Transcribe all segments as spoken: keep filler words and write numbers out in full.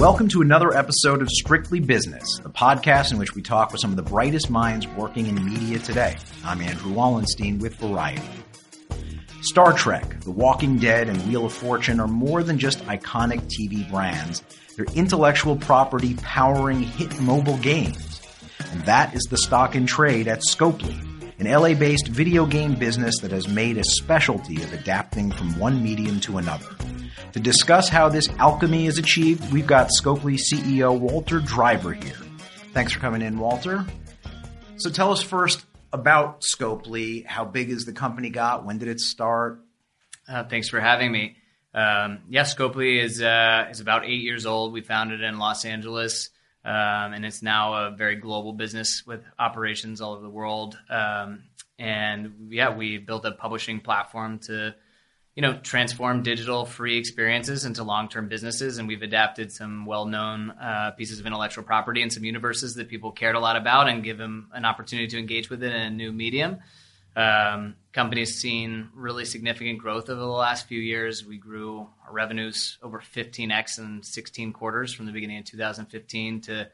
Welcome to another episode of Strictly Business, the podcast in which we talk with some of the brightest minds working in media today. I'm Andrew Wallenstein with Variety. Star Trek, The Walking Dead, and Wheel of Fortune are more than just iconic T V brands. They're intellectual property powering hit mobile games. And that is the stock in trade at Scopely, an L A-based video game business that has made a specialty of adapting from one medium to another. To discuss how this alchemy is achieved, we've got Scopely C E O Walter Driver here. Thanks for coming in, Walter. So tell us first about Scopely. How big is the company got? When did it start? Uh, thanks for having me. Um, yeah, Scopely is uh, is about eight years old. We founded it in Los Angeles, um, and it's now a very global business with operations all over the world. Um, and yeah, we built a publishing platform to you know, transform digital free experiences into long-term businesses. And we've adapted some well-known uh, pieces of intellectual property and some universes that people cared a lot about and give them an opportunity to engage with it in a new medium. Um, company's seen really significant growth over the last few years. We grew our revenues over fifteen x in sixteen quarters from the beginning of two thousand fifteen to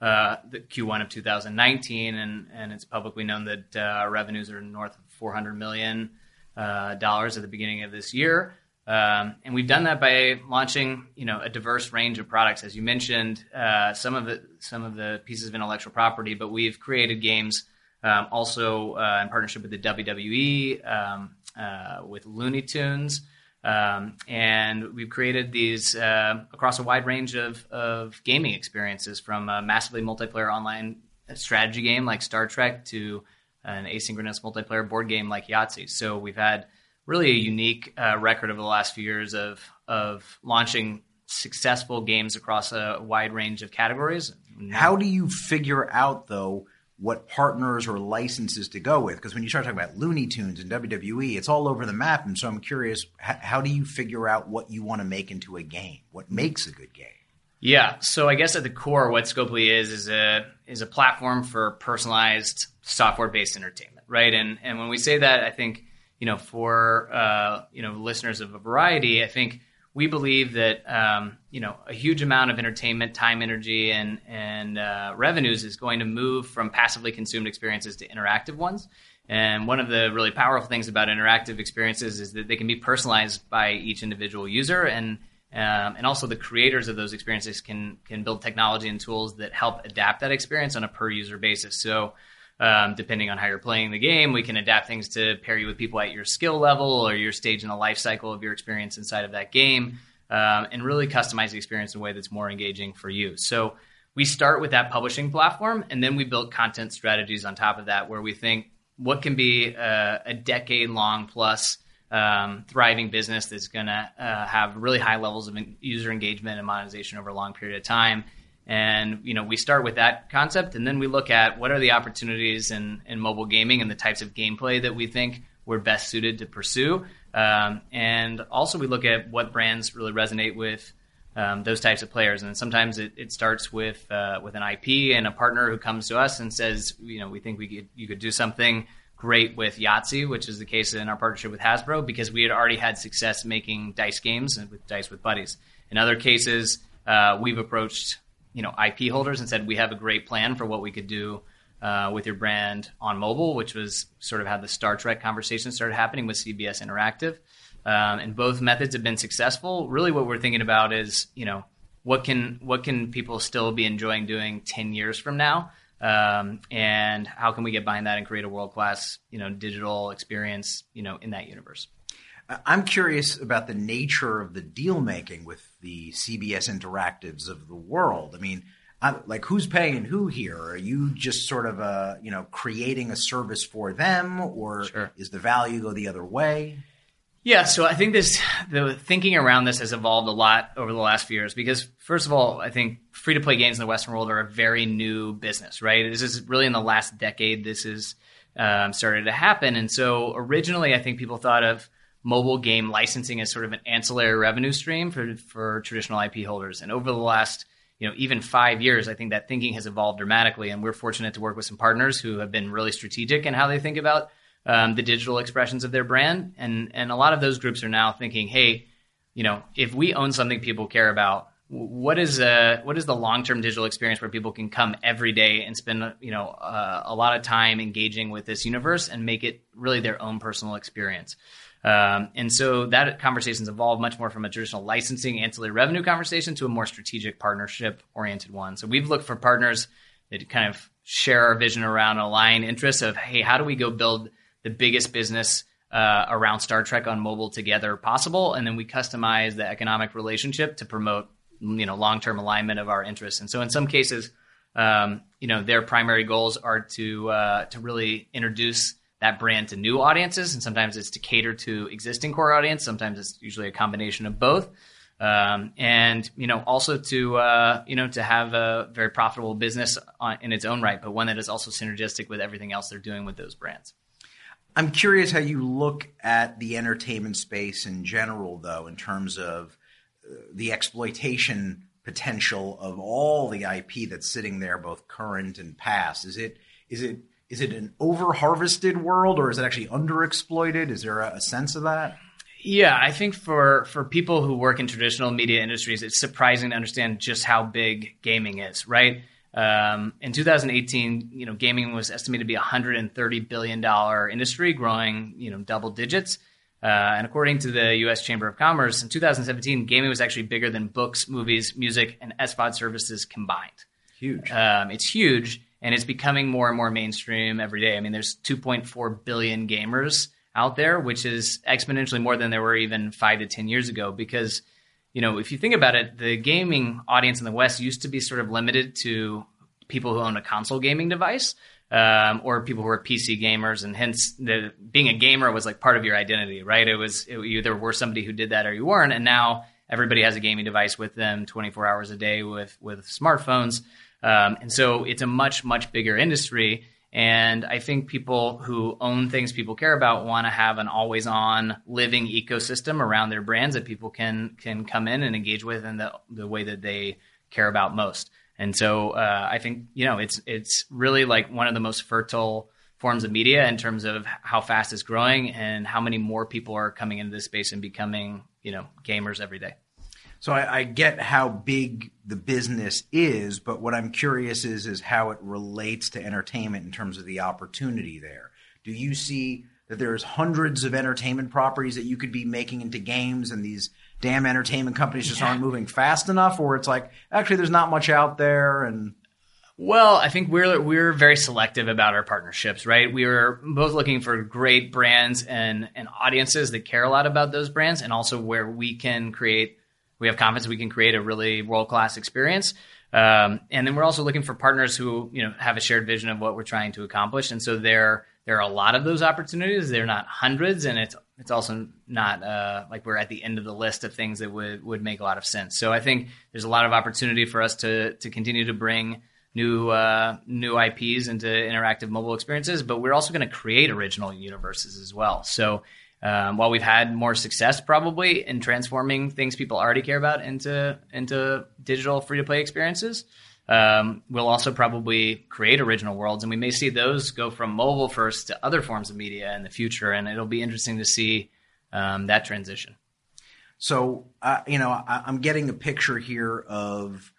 uh, the Q one of two thousand nineteen. And, and it's publicly known that uh, our revenues are north of four hundred million dollars. Uh, dollars at the beginning of this year. Um, and we've done that by launching, you know, a diverse range of products. As you mentioned, uh, some of the, some of the pieces of intellectual property, but we've created games um, also uh, in partnership with the W W E, um, uh, with Looney Tunes. Um, and we've created these uh, across a wide range of, of gaming experiences, from a massively multiplayer online strategy game like Star Trek to an asynchronous multiplayer board game like Yahtzee. So we've had really a unique uh, record over the last few years of of launching successful games across a wide range of categories. How do you figure out, though, what partners or licenses to go with? Because when you start talking about Looney Tunes and W W E, it's all over the map. And so I'm curious, h- how do you figure out what you want to make into a game? What makes a good game? Yeah. So I guess at the core, what Scopely is, is a is a platform for personalized software-based entertainment, right? And and when we say that, I think, you know, for, uh, you know, listeners of a variety, I think we believe that, um, you know, a huge amount of entertainment, time, energy, and, and uh, revenues is going to move from passively consumed experiences to interactive ones. And one of the really powerful things about interactive experiences is that they can be personalized by each individual user, and Um, and also the creators of those experiences can can build technology and tools that help adapt that experience on a per-user basis. So um, depending on how you're playing the game, we can adapt things to pair you with people at your skill level or your stage in the life cycle of your experience inside of that game, um, and really customize the experience in a way that's more engaging for you. So we start with that publishing platform, and then we build content strategies on top of that, where we think what can be a, a decade-long plus Um, thriving business that's going to uh, have really high levels of en- user engagement and monetization over a long period of time. And, you know, we start with that concept, and then we look at what are the opportunities in, in mobile gaming and the types of gameplay that we think we're best suited to pursue. Um, and also we look at what brands really resonate with um, those types of players. And sometimes it, it starts with uh, with an I P and a partner who comes to us and says, you know, we think we could, you could do something great with Yahtzee, which is the case in our partnership with Hasbro, because we had already had success making dice games and with Dice with Buddies. In other cases, uh, we've approached, you know, I P holders and said, we have a great plan for what we could do uh, with your brand on mobile, which was sort of how the Star Trek conversation started happening with C B S Interactive. Um, and both methods have been successful. Really what we're thinking about is, you know, what can what can people still be enjoying doing ten years from now? Um, and how can we get behind that and create a world-class, you know, digital experience, you know, in that universe? I'm curious about the nature of the deal-making with the C B S Interactives of the world. I mean, I'm, like, who's paying who here? Are you just sort of, uh, you know, creating a service for them, or sure. Is the value go the other way? Yeah, so I think this the thinking around this has evolved a lot over the last few years because, first of all, I think free-to-play games in the Western world are a very new business, right? This is really in the last decade this is um, started to happen. And so originally, I think people thought of mobile game licensing as sort of an ancillary revenue stream for, for traditional I P holders. And over the last, you know, even five years, I think that thinking has evolved dramatically. And we're fortunate to work with some partners who have been really strategic in how they think about Um, the digital expressions of their brand. And and a lot of those groups are now thinking, hey, you know, if we own something people care about, what is uh, what is the long-term digital experience where people can come every day and spend, you know, uh, a lot of time engaging with this universe and make it really their own personal experience? Um, and so that conversation's evolved much more from a traditional licensing ancillary revenue conversation to a more strategic partnership oriented one. So we've looked for partners that kind of share our vision around align interests of, hey, how do we go build the biggest business uh, around Star Trek on mobile together possible? And then we customize the economic relationship to promote, you know, long-term alignment of our interests. And so in some cases, um, you know, their primary goals are to, uh, to really introduce that brand to new audiences. And sometimes it's to cater to existing core audience. Sometimes it's usually a combination of both. Um, and, you know, also to, uh, you know, to have a very profitable business on, in its own right, but one that is also synergistic with everything else they're doing with those brands. I'm curious how you look at the entertainment space in general, though, in terms of uh, the exploitation potential of all the I P that's sitting there, both current and past. Is it, is it, Is it an over-harvested world, or is it actually underexploited? Is there a, a sense of that? Yeah, I think for, for people who work in traditional media industries, it's surprising to understand just how big gaming is, right? Um, in two thousand eighteen, you know, gaming was estimated to be a one hundred thirty billion dollars industry, growing, you know, double digits. Uh, and according to the U S Chamber of Commerce, in two thousand seventeen, gaming was actually bigger than books, movies, music, and S V O D services combined. Huge. Um, it's huge. And it's becoming more and more mainstream every day. I mean, there's two point four billion gamers out there, which is exponentially more than there were even five to ten years ago. Because, you know, if you think about it, the gaming audience in the West used to be sort of limited to people who own a console gaming device, um, or people who are P C gamers. And hence, the, being a gamer was like part of your identity, right? It was it, you either were somebody who did that or you weren't. And now everybody has a gaming device with them twenty-four hours a day with, with smartphones. Um, and so it's a much, much bigger industry. And I think people who own things people care about want to have an always on living ecosystem around their brands that people can can come in and engage with in the, the way that they care about most. And so uh, I think, you know, it's it's really like one of the most fertile forms of media in terms of how fast it's growing and how many more people are coming into this space and becoming, you know, gamers every day. So I, I get how big the business is, but what I'm curious is is how it relates to entertainment in terms of the opportunity there. Do you see that there's hundreds of entertainment properties that you could be making into games and these damn entertainment companies just yeah. aren't moving fast enough, or it's like, actually, there's not much out there? And Well, I think we're we're very selective about our partnerships, right? We were both looking for great brands and, and audiences that care a lot about those brands, and also where we can create We have confidence we can create a really world-class experience. Um, and then we're also looking for partners who, you know, have a shared vision of what we're trying to accomplish. And so there, there are a lot of those opportunities. They're not hundreds, and it's it's also not uh, like we're at the end of the list of things that would, would make a lot of sense. So I think there's a lot of opportunity for us to to continue to bring new uh, new I Ps into interactive mobile experiences, but we're also going to create original universes as well. So Um, while we've had more success probably in transforming things people already care about into into digital free-to-play experiences, um, we'll also probably create original worlds. And we may see those go from mobile first to other forms of media in the future. And it'll be interesting to see um, that transition. So, uh, you know, I, I'm getting a picture here of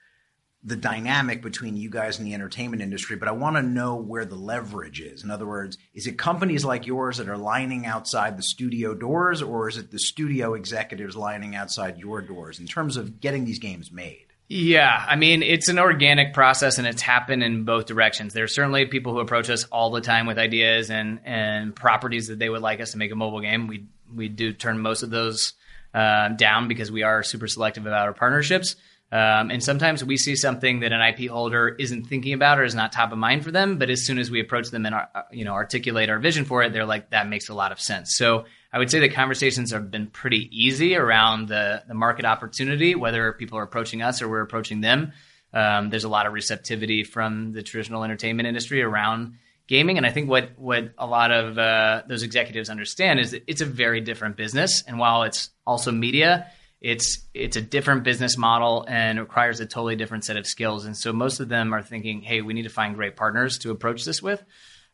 the dynamic between you guys and the entertainment industry, but I want to know where the leverage is. In other words, is it companies like yours that are lining outside the studio doors, or is it the studio executives lining outside your doors in terms of getting these games made? Yeah, I mean, it's an organic process, and it's happened in both directions. There are certainly people who approach us all the time with ideas and and properties that they would like us to make a mobile game. We, we do turn most of those uh, down because we are super selective about our partnerships. Um, and sometimes we see something that an I P holder isn't thinking about or is not top of mind for them. But as soon as we approach them and, our, you know, articulate our vision for it, they're like, that makes a lot of sense. So I would say the conversations have been pretty easy around the, the market opportunity, whether people are approaching us or we're approaching them. Um, there's a lot of receptivity from the traditional entertainment industry around gaming. And I think what, what a lot of uh, those executives understand is that it's a very different business. And while it's also media, It's it's a different business model and requires a totally different set of skills. And so most of them are thinking, hey, we need to find great partners to approach this with.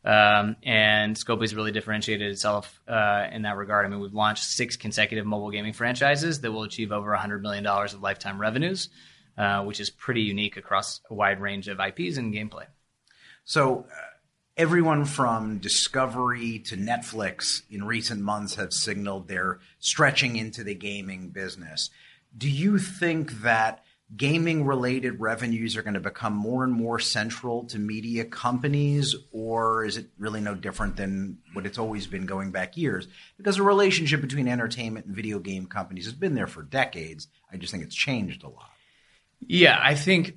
Um, and Scopely's really differentiated itself uh, in that regard. I mean, we've launched six consecutive mobile gaming franchises that will achieve over one hundred million dollars of lifetime revenues. uh, which is pretty unique across a wide range of I Ps and gameplay. So uh, everyone from Discovery to Netflix in recent months have signaled they're stretching into the gaming business. Do you think that gaming-related revenues are going to become more and more central to media companies, or is it really no different than what it's always been going back years? Because the relationship between entertainment and video game companies has been there for decades. I just think it's changed a lot. Yeah, I think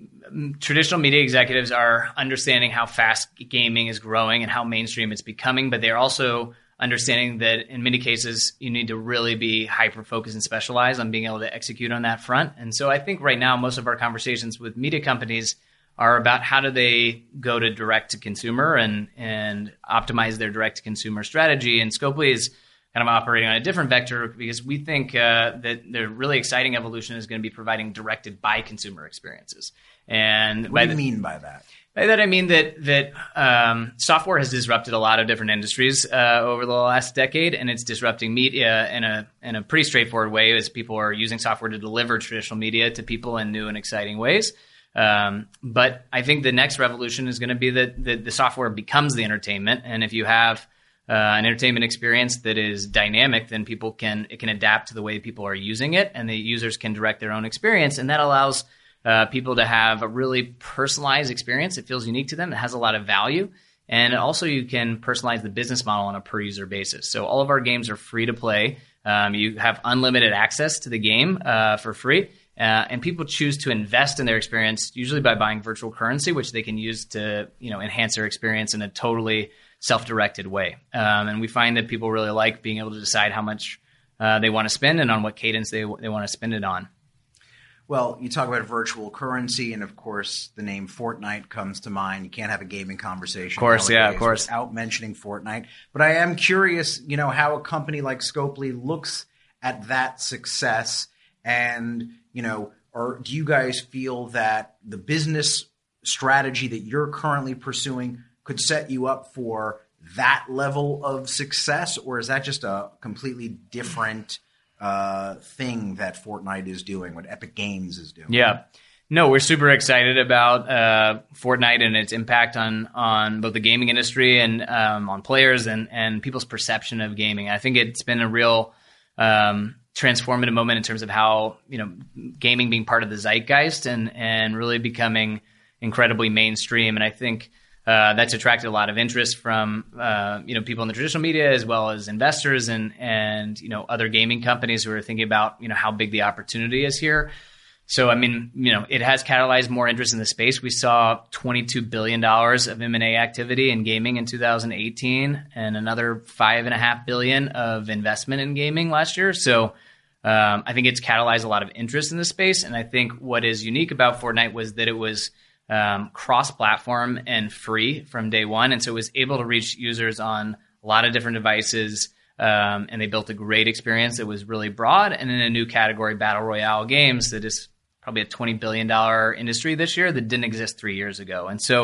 traditional media executives are understanding how fast gaming is growing and how mainstream it's becoming, but they're also understanding that in many cases, you need to really be hyper-focused and specialized on being able to execute on that front. And so I think right now, most of our conversations with media companies are about how do they go to direct-to-consumer and, and optimize their direct-to-consumer strategy. And Scopely is kind of operating on a different vector because we think uh, that the really exciting evolution is going to be providing directed-by-consumer experiences. And what do you mean by that? By that, I mean that that um, software has disrupted a lot of different industries uh, over the last decade, and it's disrupting media in a in a pretty straightforward way as people are using software to deliver traditional media to people in new and exciting ways. Um, but I think the next revolution is going to be that, that the software becomes the entertainment, and if you have uh, an entertainment experience that is dynamic, then people can it can adapt to the way people are using it, and the users can direct their own experience, and that allows Uh, people to have a really personalized experience. It feels unique to them. It has a lot of value. And also you can personalize the business model on a per-user basis. So all of our games are free to play. Um, you have unlimited access to the game uh, for free. Uh, and people choose to invest in their experience, usually by buying virtual currency, which they can use to you know enhance their experience in a totally self-directed way. Um, and we find that people really like being able to decide how much uh, they want to spend and on what cadence they they want to spend it on. Well, you talk about virtual currency, and of course, the name Fortnite comes to mind. You can't have a gaming conversation, of course, yeah, of course, without mentioning Fortnite. But I am curious, you know, how a company like Scopely looks at that success, and you know, or do you guys feel that the business strategy that you're currently pursuing could set you up for that level of success, or is that just a completely different Uh, thing that Fortnite is doing, what Epic Games is doing? Yeah. No, we're super excited about uh, Fortnite and its impact on on both the gaming industry and um, on players and, and people's perception of gaming. I think it's been a real um, transformative moment in terms of how, you know, gaming being part of the zeitgeist and, and really becoming incredibly mainstream. And I think Uh, that's attracted a lot of interest from uh, you know people in the traditional media as well as investors and and you know other gaming companies who are thinking about you know how big the opportunity is here. So I mean you know it has catalyzed more interest in the space. We saw twenty-two billion dollars of M and A activity in gaming in two thousand eighteen, and another five and a half billion of investment in gaming last year. So um, I think it's catalyzed a lot of interest in the space. And I think what is unique about Fortnite was that it was Um, cross-platform and free from day one. And so it was able to reach users on a lot of different devices. Um, and they built a great experience that was really broad. And in a new category, Battle Royale games, that is probably a twenty billion dollars industry this year that didn't exist three years ago. And so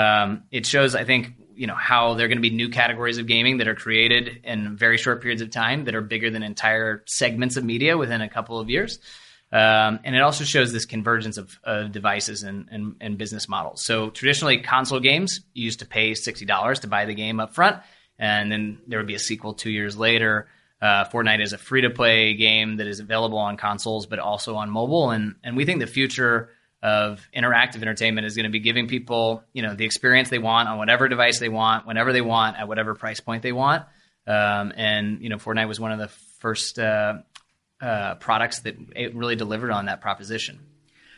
um, it shows, I think, you know, how there are going to be new categories of gaming that are created in very short periods of time that are bigger than entire segments of media within a couple of years. Um, and it also shows this convergence of uh, devices and, and, and business models. So traditionally, console games used to pay sixty dollars to buy the game up front, and then there would be a sequel two years later. Uh, Fortnite is a free-to-play game that is available on consoles but also on mobile. And, and we think the future of interactive entertainment is going to be giving people, you know, the experience they want on whatever device they want, whenever they want, at whatever price point they want. Um, and, you know, Fortnite was one of the first Uh, Uh, products that it really delivered on that proposition.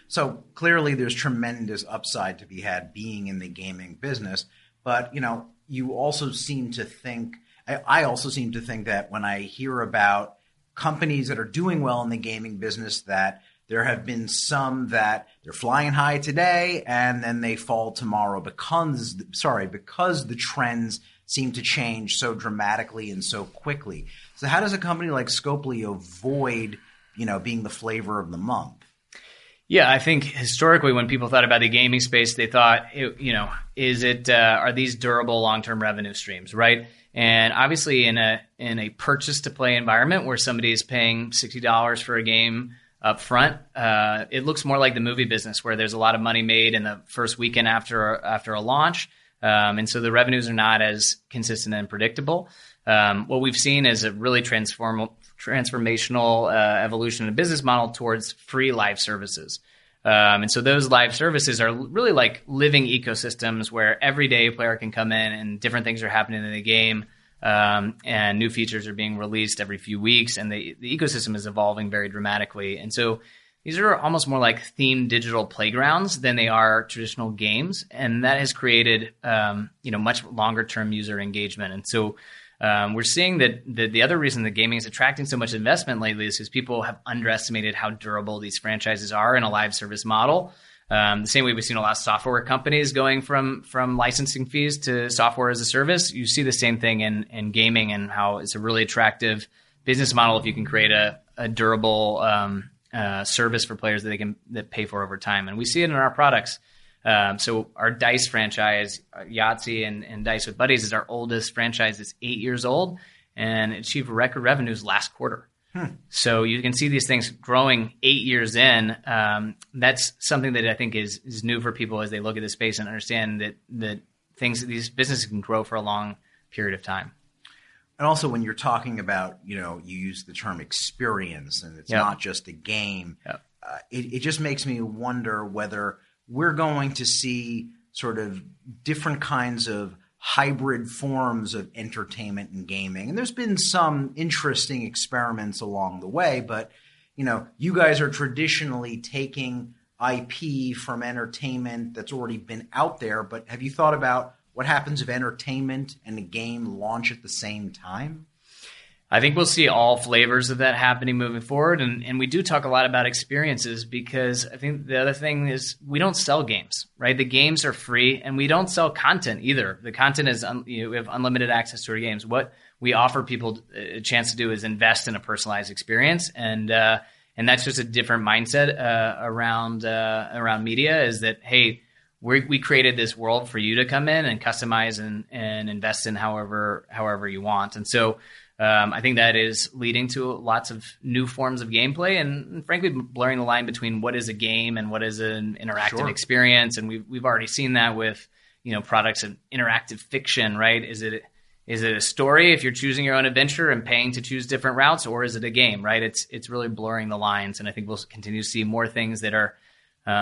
So clearly there's tremendous upside to be had being in the gaming business, but you know, you also seem to think, I, I also seem to think that when I hear about companies that are doing well in the gaming business, that there have been some that they're flying high today and then they fall tomorrow because, sorry, because the trends seem to change so dramatically and so quickly. So how does a company like Scopely avoid, you know, being the flavor of the month? Yeah, I think historically when people thought about the gaming space, they thought, you know, is it uh, are these durable long-term revenue streams, right? And obviously in a in a purchase-to-play environment where somebody is paying sixty dollars for a game up front. Uh, it looks more like the movie business, where there's a lot of money made in the first weekend after after a launch. Um, and so the revenues are not as consistent and predictable. Um, what we've seen is a really transform, transformational uh, evolution in the business model towards free live services. Um, and so those live services are really like living ecosystems where every day a player can come in and different things are happening in the game, um, and new features are being released every few weeks, and the, the ecosystem is evolving very dramatically. And so these are almost more like themed digital playgrounds than they are traditional games, and that has created um, you know much longer-term user engagement. And so um, we're seeing that the, the other reason that gaming is attracting so much investment lately is because people have underestimated how durable these franchises are in a live service model. Um, the same way we've seen a lot of software companies going from from licensing fees to software as a service, you see the same thing in, in gaming, and how it's a really attractive business model if you can create a, a durable um Uh, service for players that they can that pay for over time. And we see it in our products. Um, so our Dice franchise, Yahtzee and, and Dice with Buddies, is our oldest franchise. It's eight years old and achieved record revenues last quarter. Hmm. So you can see these things growing eight years in. Um, that's something that I think is, is new for people as they look at the space and understand that, that things these businesses can grow for a long period of time. And also, when you're talking about, you know, you use the term experience, and it's yep. not just a game, yep. uh, it, it just makes me wonder whether we're going to see sort of different kinds of hybrid forms of entertainment and gaming. And there's been some interesting experiments along the way, but, you know, you guys are traditionally taking I P from entertainment that's already been out there, but have you thought about what happens if entertainment and a game launch at the same time? I think we'll see all flavors of that happening moving forward. And, and we do talk a lot about experiences, because I think the other thing is we don't sell games, right? The games are free, and we don't sell content either. The content is un, you know, we have unlimited access to our games. What we offer people a chance to do is invest in a personalized experience. And uh, and that's just a different mindset uh, around uh, around media, is that, hey, We we created this world for you to come in and customize and, and invest in however however you want. And so um, I think that is leading to lots of new forms of gameplay, and, and frankly, blurring the line between what is a game and what is an interactive sure. experience. And we've we've already seen that with you know products of interactive fiction, right? Is it is it a story if you're choosing your own adventure and paying to choose different routes, or is it a game, right? It's it's really blurring the lines, and I think we'll continue to see more things that are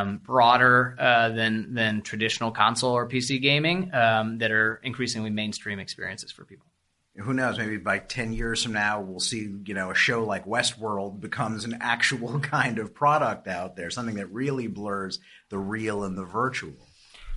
Um, broader uh, than than traditional console or P C gaming um, that are increasingly mainstream experiences for people. Who knows? Maybe by ten years from now, we'll see you know a show like Westworld becomes an actual kind of product out there, something that really blurs the real and the virtual.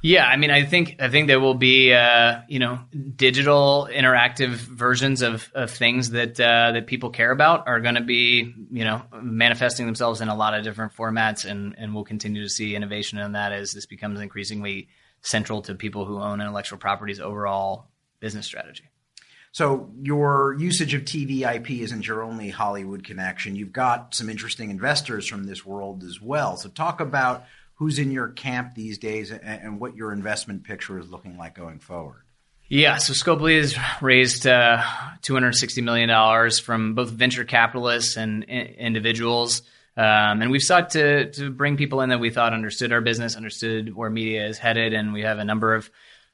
Yeah, I mean, I think I think there will be uh, you know digital interactive versions of, of things that uh, that people care about are going to be you know manifesting themselves in a lot of different formats, and and we'll continue to see innovation in that as this becomes increasingly central to people who own intellectual property's overall business strategy. So your usage of T V I P isn't your only Hollywood connection. You've got some interesting investors from this world as well. So talk about who's in your camp these days, and, and what your investment picture is looking like going forward. Yeah, so Scopely has raised uh, two hundred sixty million dollars from both venture capitalists and in- individuals. Um, and we've sought to, to bring people in that we thought understood our business, understood where media is headed. And we have a number of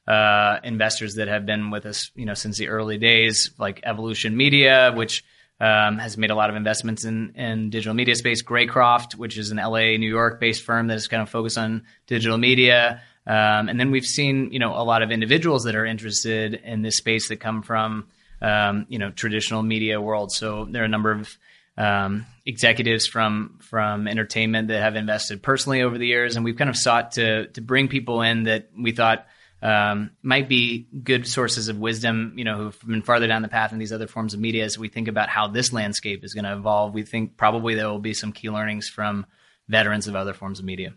uh, investors that have been with us you know, since the early days, like Evolution Media, which Um, has made a lot of investments in, in digital media space. Graycroft, which is an L A, New York-based firm that is kind of focused on digital media. Um, and then we've seen, you know, a lot of individuals that are interested in this space that come from, um, you know, traditional media world. So there are a number of um, executives from from entertainment that have invested personally over the years. And we've kind of sought to to bring people in that we thought Um, might be good sources of wisdom, you know, who've been farther down the path in these other forms of media. As we think about how this landscape is going to evolve, we think probably there will be some key learnings from veterans of other forms of media.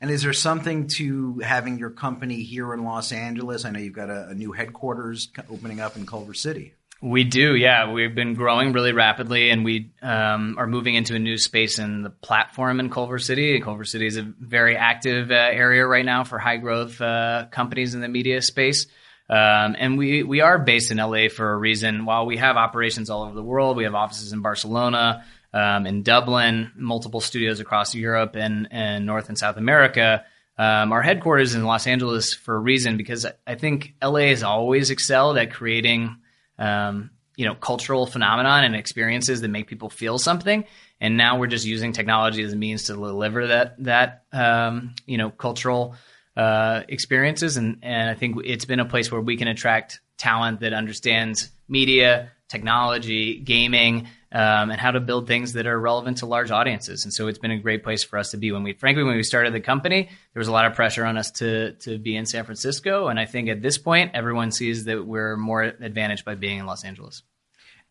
And is there something to having your company here in Los Angeles? I know you've got a, a new headquarters opening up in Culver City. We do, yeah. We've been growing really rapidly, and we um, are moving into a new space in the platform in Culver City. Culver City is a very active uh, area right now for high growth uh, companies in the media space. Um, and we, we are based in L A for a reason. While we have operations all over the world, we have offices in Barcelona, um, in Dublin, multiple studios across Europe and, and North and South America. Um, our headquarters is in Los Angeles for a reason, because I think L A has always excelled at creating, um, you know, cultural phenomenon and experiences that make people feel something. And now we're just using technology as a means to deliver that, that, um, you know, cultural, uh, experiences. And, and I think it's been a place where we can attract talent that understands media, technology, gaming, um, and how to build things that are relevant to large audiences. And so it's been a great place for us to be. When we, frankly, when we started the company, there was a lot of pressure on us to, to be in San Francisco. And I think at this point, everyone sees that we're more advantaged by being in Los Angeles.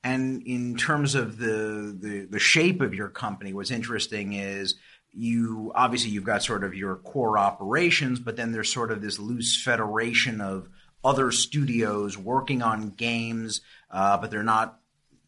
And in terms of the, the the shape of your company, what's interesting is you obviously you've got sort of your core operations, but then there's sort of this loose federation of other studios working on games, uh, but they're not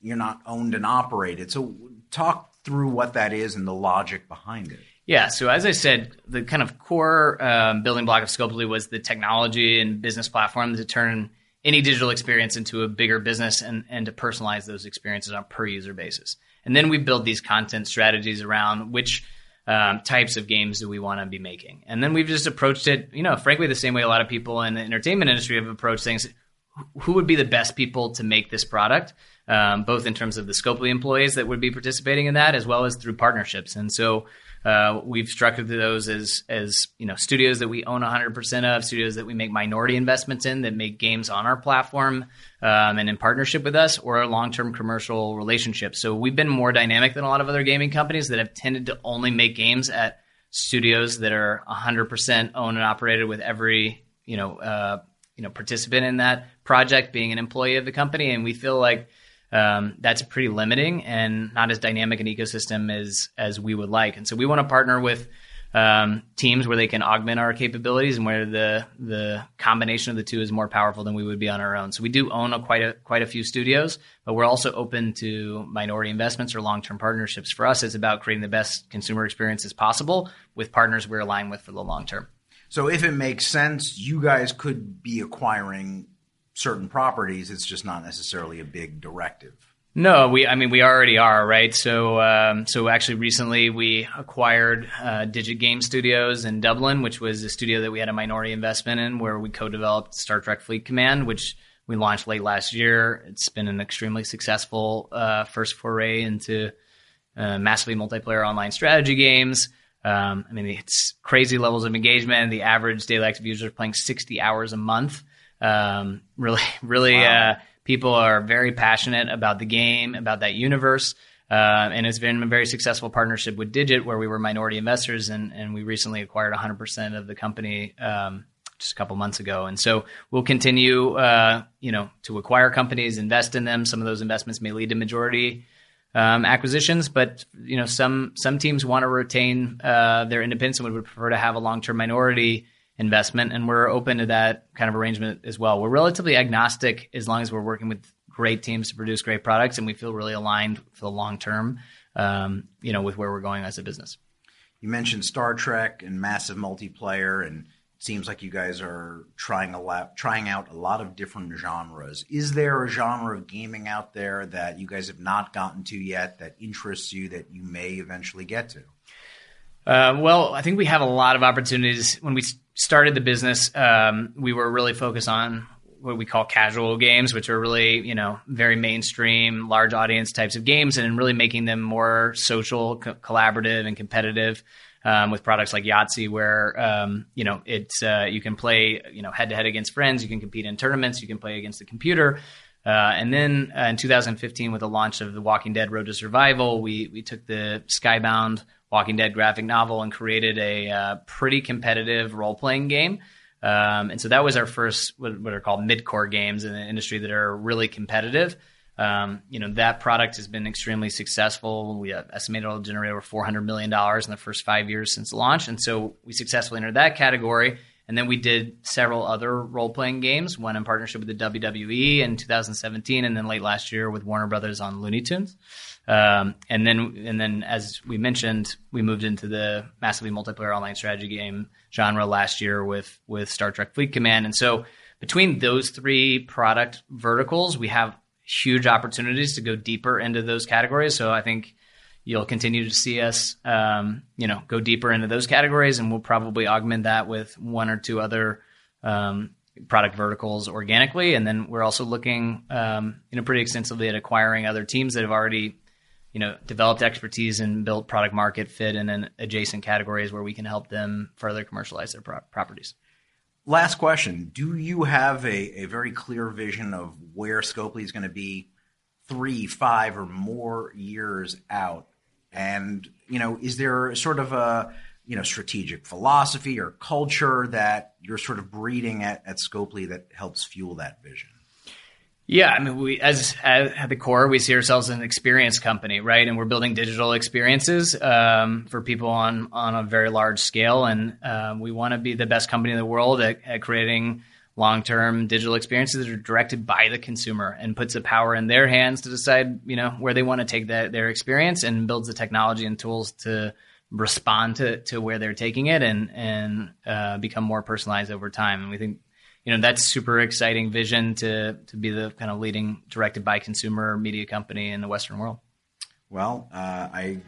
you're not owned and operated. So talk through what that is and the logic behind it. Yeah. So as I said, the kind of core um, building block of Scopely was the technology and business platform to turn any digital experience into a bigger business and, and to personalize those experiences on a per user basis. And then we build these content strategies around which um, types of games do we want to be making. And then we've just approached it, you know, frankly, the same way a lot of people in the entertainment industry have approached things. Who would be the best people to make this product, um, both in terms of the Scopely employees that would be participating in that, as well as through partnerships. And so uh, we've structured those as, as you know, studios that we own one hundred percent of, studios that we make minority investments in that make games on our platform um, and in partnership with us, or a long-term commercial relationship. So we've been more dynamic than a lot of other gaming companies that have tended to only make games at studios that are one hundred percent owned and operated, with every, you know, uh, you know, participant in that project being an employee of the company. And we feel like um, that's pretty limiting and not as dynamic an ecosystem as, as we would like. And so we want to partner with um, teams where they can augment our capabilities and where the, the combination of the two is more powerful than we would be on our own. So we do own a, quite a, quite a few studios, but we're also open to minority investments or long-term partnerships. For us, it's about creating the best consumer experience as possible with partners we're aligned with for the long term. So if it makes sense, you guys could be acquiring certain properties. It's just not necessarily a big directive. No, we. I mean, we already are, right? So, um, so actually, recently we acquired uh, Digit Game Studios in Dublin, which was a studio that we had a minority investment in, where we co-developed Star Trek Fleet Command, which we launched late last year. It's been an extremely successful uh, first foray into uh, massively multiplayer online strategy games. Um, I mean, it's crazy levels of engagement. The average daily active user is playing sixty hours a month. Um, really, really, wow. uh, people are very passionate about the game, about that universe. Uh, and it's been a very successful partnership with Digit, where we were minority investors, and, and we recently acquired one hundred percent of the company um, just a couple months ago. And so we'll continue, uh, you know, to acquire companies, invest in them. Some of those investments may lead to majority Um, acquisitions, but you know, some some teams want to retain uh, their independence and would prefer to have a long-term minority investment, and we're open to that kind of arrangement as well. We're relatively agnostic as long as we're working with great teams to produce great products, and we feel really aligned for the long term, um, you know, with where we're going as a business. You mentioned Star Trek and massive multiplayer, and it seems like you guys are trying a lot, trying out a lot of different genres. Is there a genre of gaming out there that you guys have not gotten to yet that interests you that you may eventually get to? Uh, well, I think we have a lot of opportunities. When we started the business, um, we were really focused on what we call casual games, which are really, you know, very mainstream, large audience types of games, and really making them more social, co- collaborative, and competitive. Um, with products like Yahtzee, where, um, you know, it's, uh, you can play, you know, head to head against friends, you can compete in tournaments, you can play against the computer. Uh, and then uh, in two thousand fifteen, with the launch of The Walking Dead Road to Survival, we, we took the Skybound Walking Dead graphic novel and created a uh, pretty competitive role-playing game. Um, and so that was our first, what, what are called mid-core games in the industry that are really competitive. Um, you know, that product has been extremely successful. We estimated it'll generate over four hundred million dollars in the first five years since launch. And so we successfully entered that category. And then we did several other role-playing games, one in partnership with the W W E in two thousand seventeen, and then late last year with Warner Brothers on Looney Tunes. Um, and then, and then as we mentioned, we moved into the massively multiplayer online strategy game genre last year with, with Star Trek Fleet Command. And so between those three product verticals, we have huge opportunities to go deeper into those categories. So I think you'll continue to see us, um, you know, go deeper into those categories, and we'll probably augment that with one or two other um, product verticals organically. And then we're also looking, um, you know, pretty extensively at acquiring other teams that have already, you know, developed expertise and built product market fit in an adjacent categories where we can help them further commercialize their pro- properties. Last question. Do you have a, a very clear vision of where Scopely is going to be three, five, or more years out? And, you know, is there sort of a, you know, strategic philosophy or culture that you're sort of breeding at, at Scopely that helps fuel that vision? Yeah, I mean, we as at the core, we see ourselves as an experience company, right? And we're building digital experiences um, for people on on a very large scale, and uh, we want to be the best company in the world at, at creating long-term digital experiences that are directed by the consumer and puts the power in their hands to decide, you know, where they want to take that their experience, and builds the technology and tools to respond to to where they're taking it and and uh, become more personalized over time. And we think, you know, that's super exciting vision to to be the kind of leading directed by consumer media company in the Western world. Well, uh, I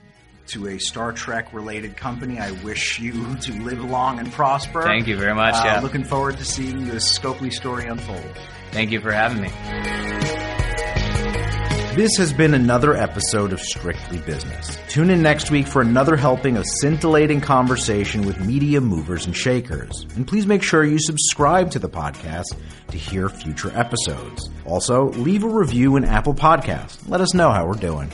to a Star Trek related company, I wish you to live long and prosper. Thank you very much. Uh, yeah. Looking forward to seeing the Scopely story unfold. Thank you for having me. This has been another episode of Strictly Business. Tune in next week for another helping of scintillating conversation with media movers and shakers. And please make sure you subscribe to the podcast to hear future episodes. Also, leave a review in Apple Podcasts. Let us know how we're doing.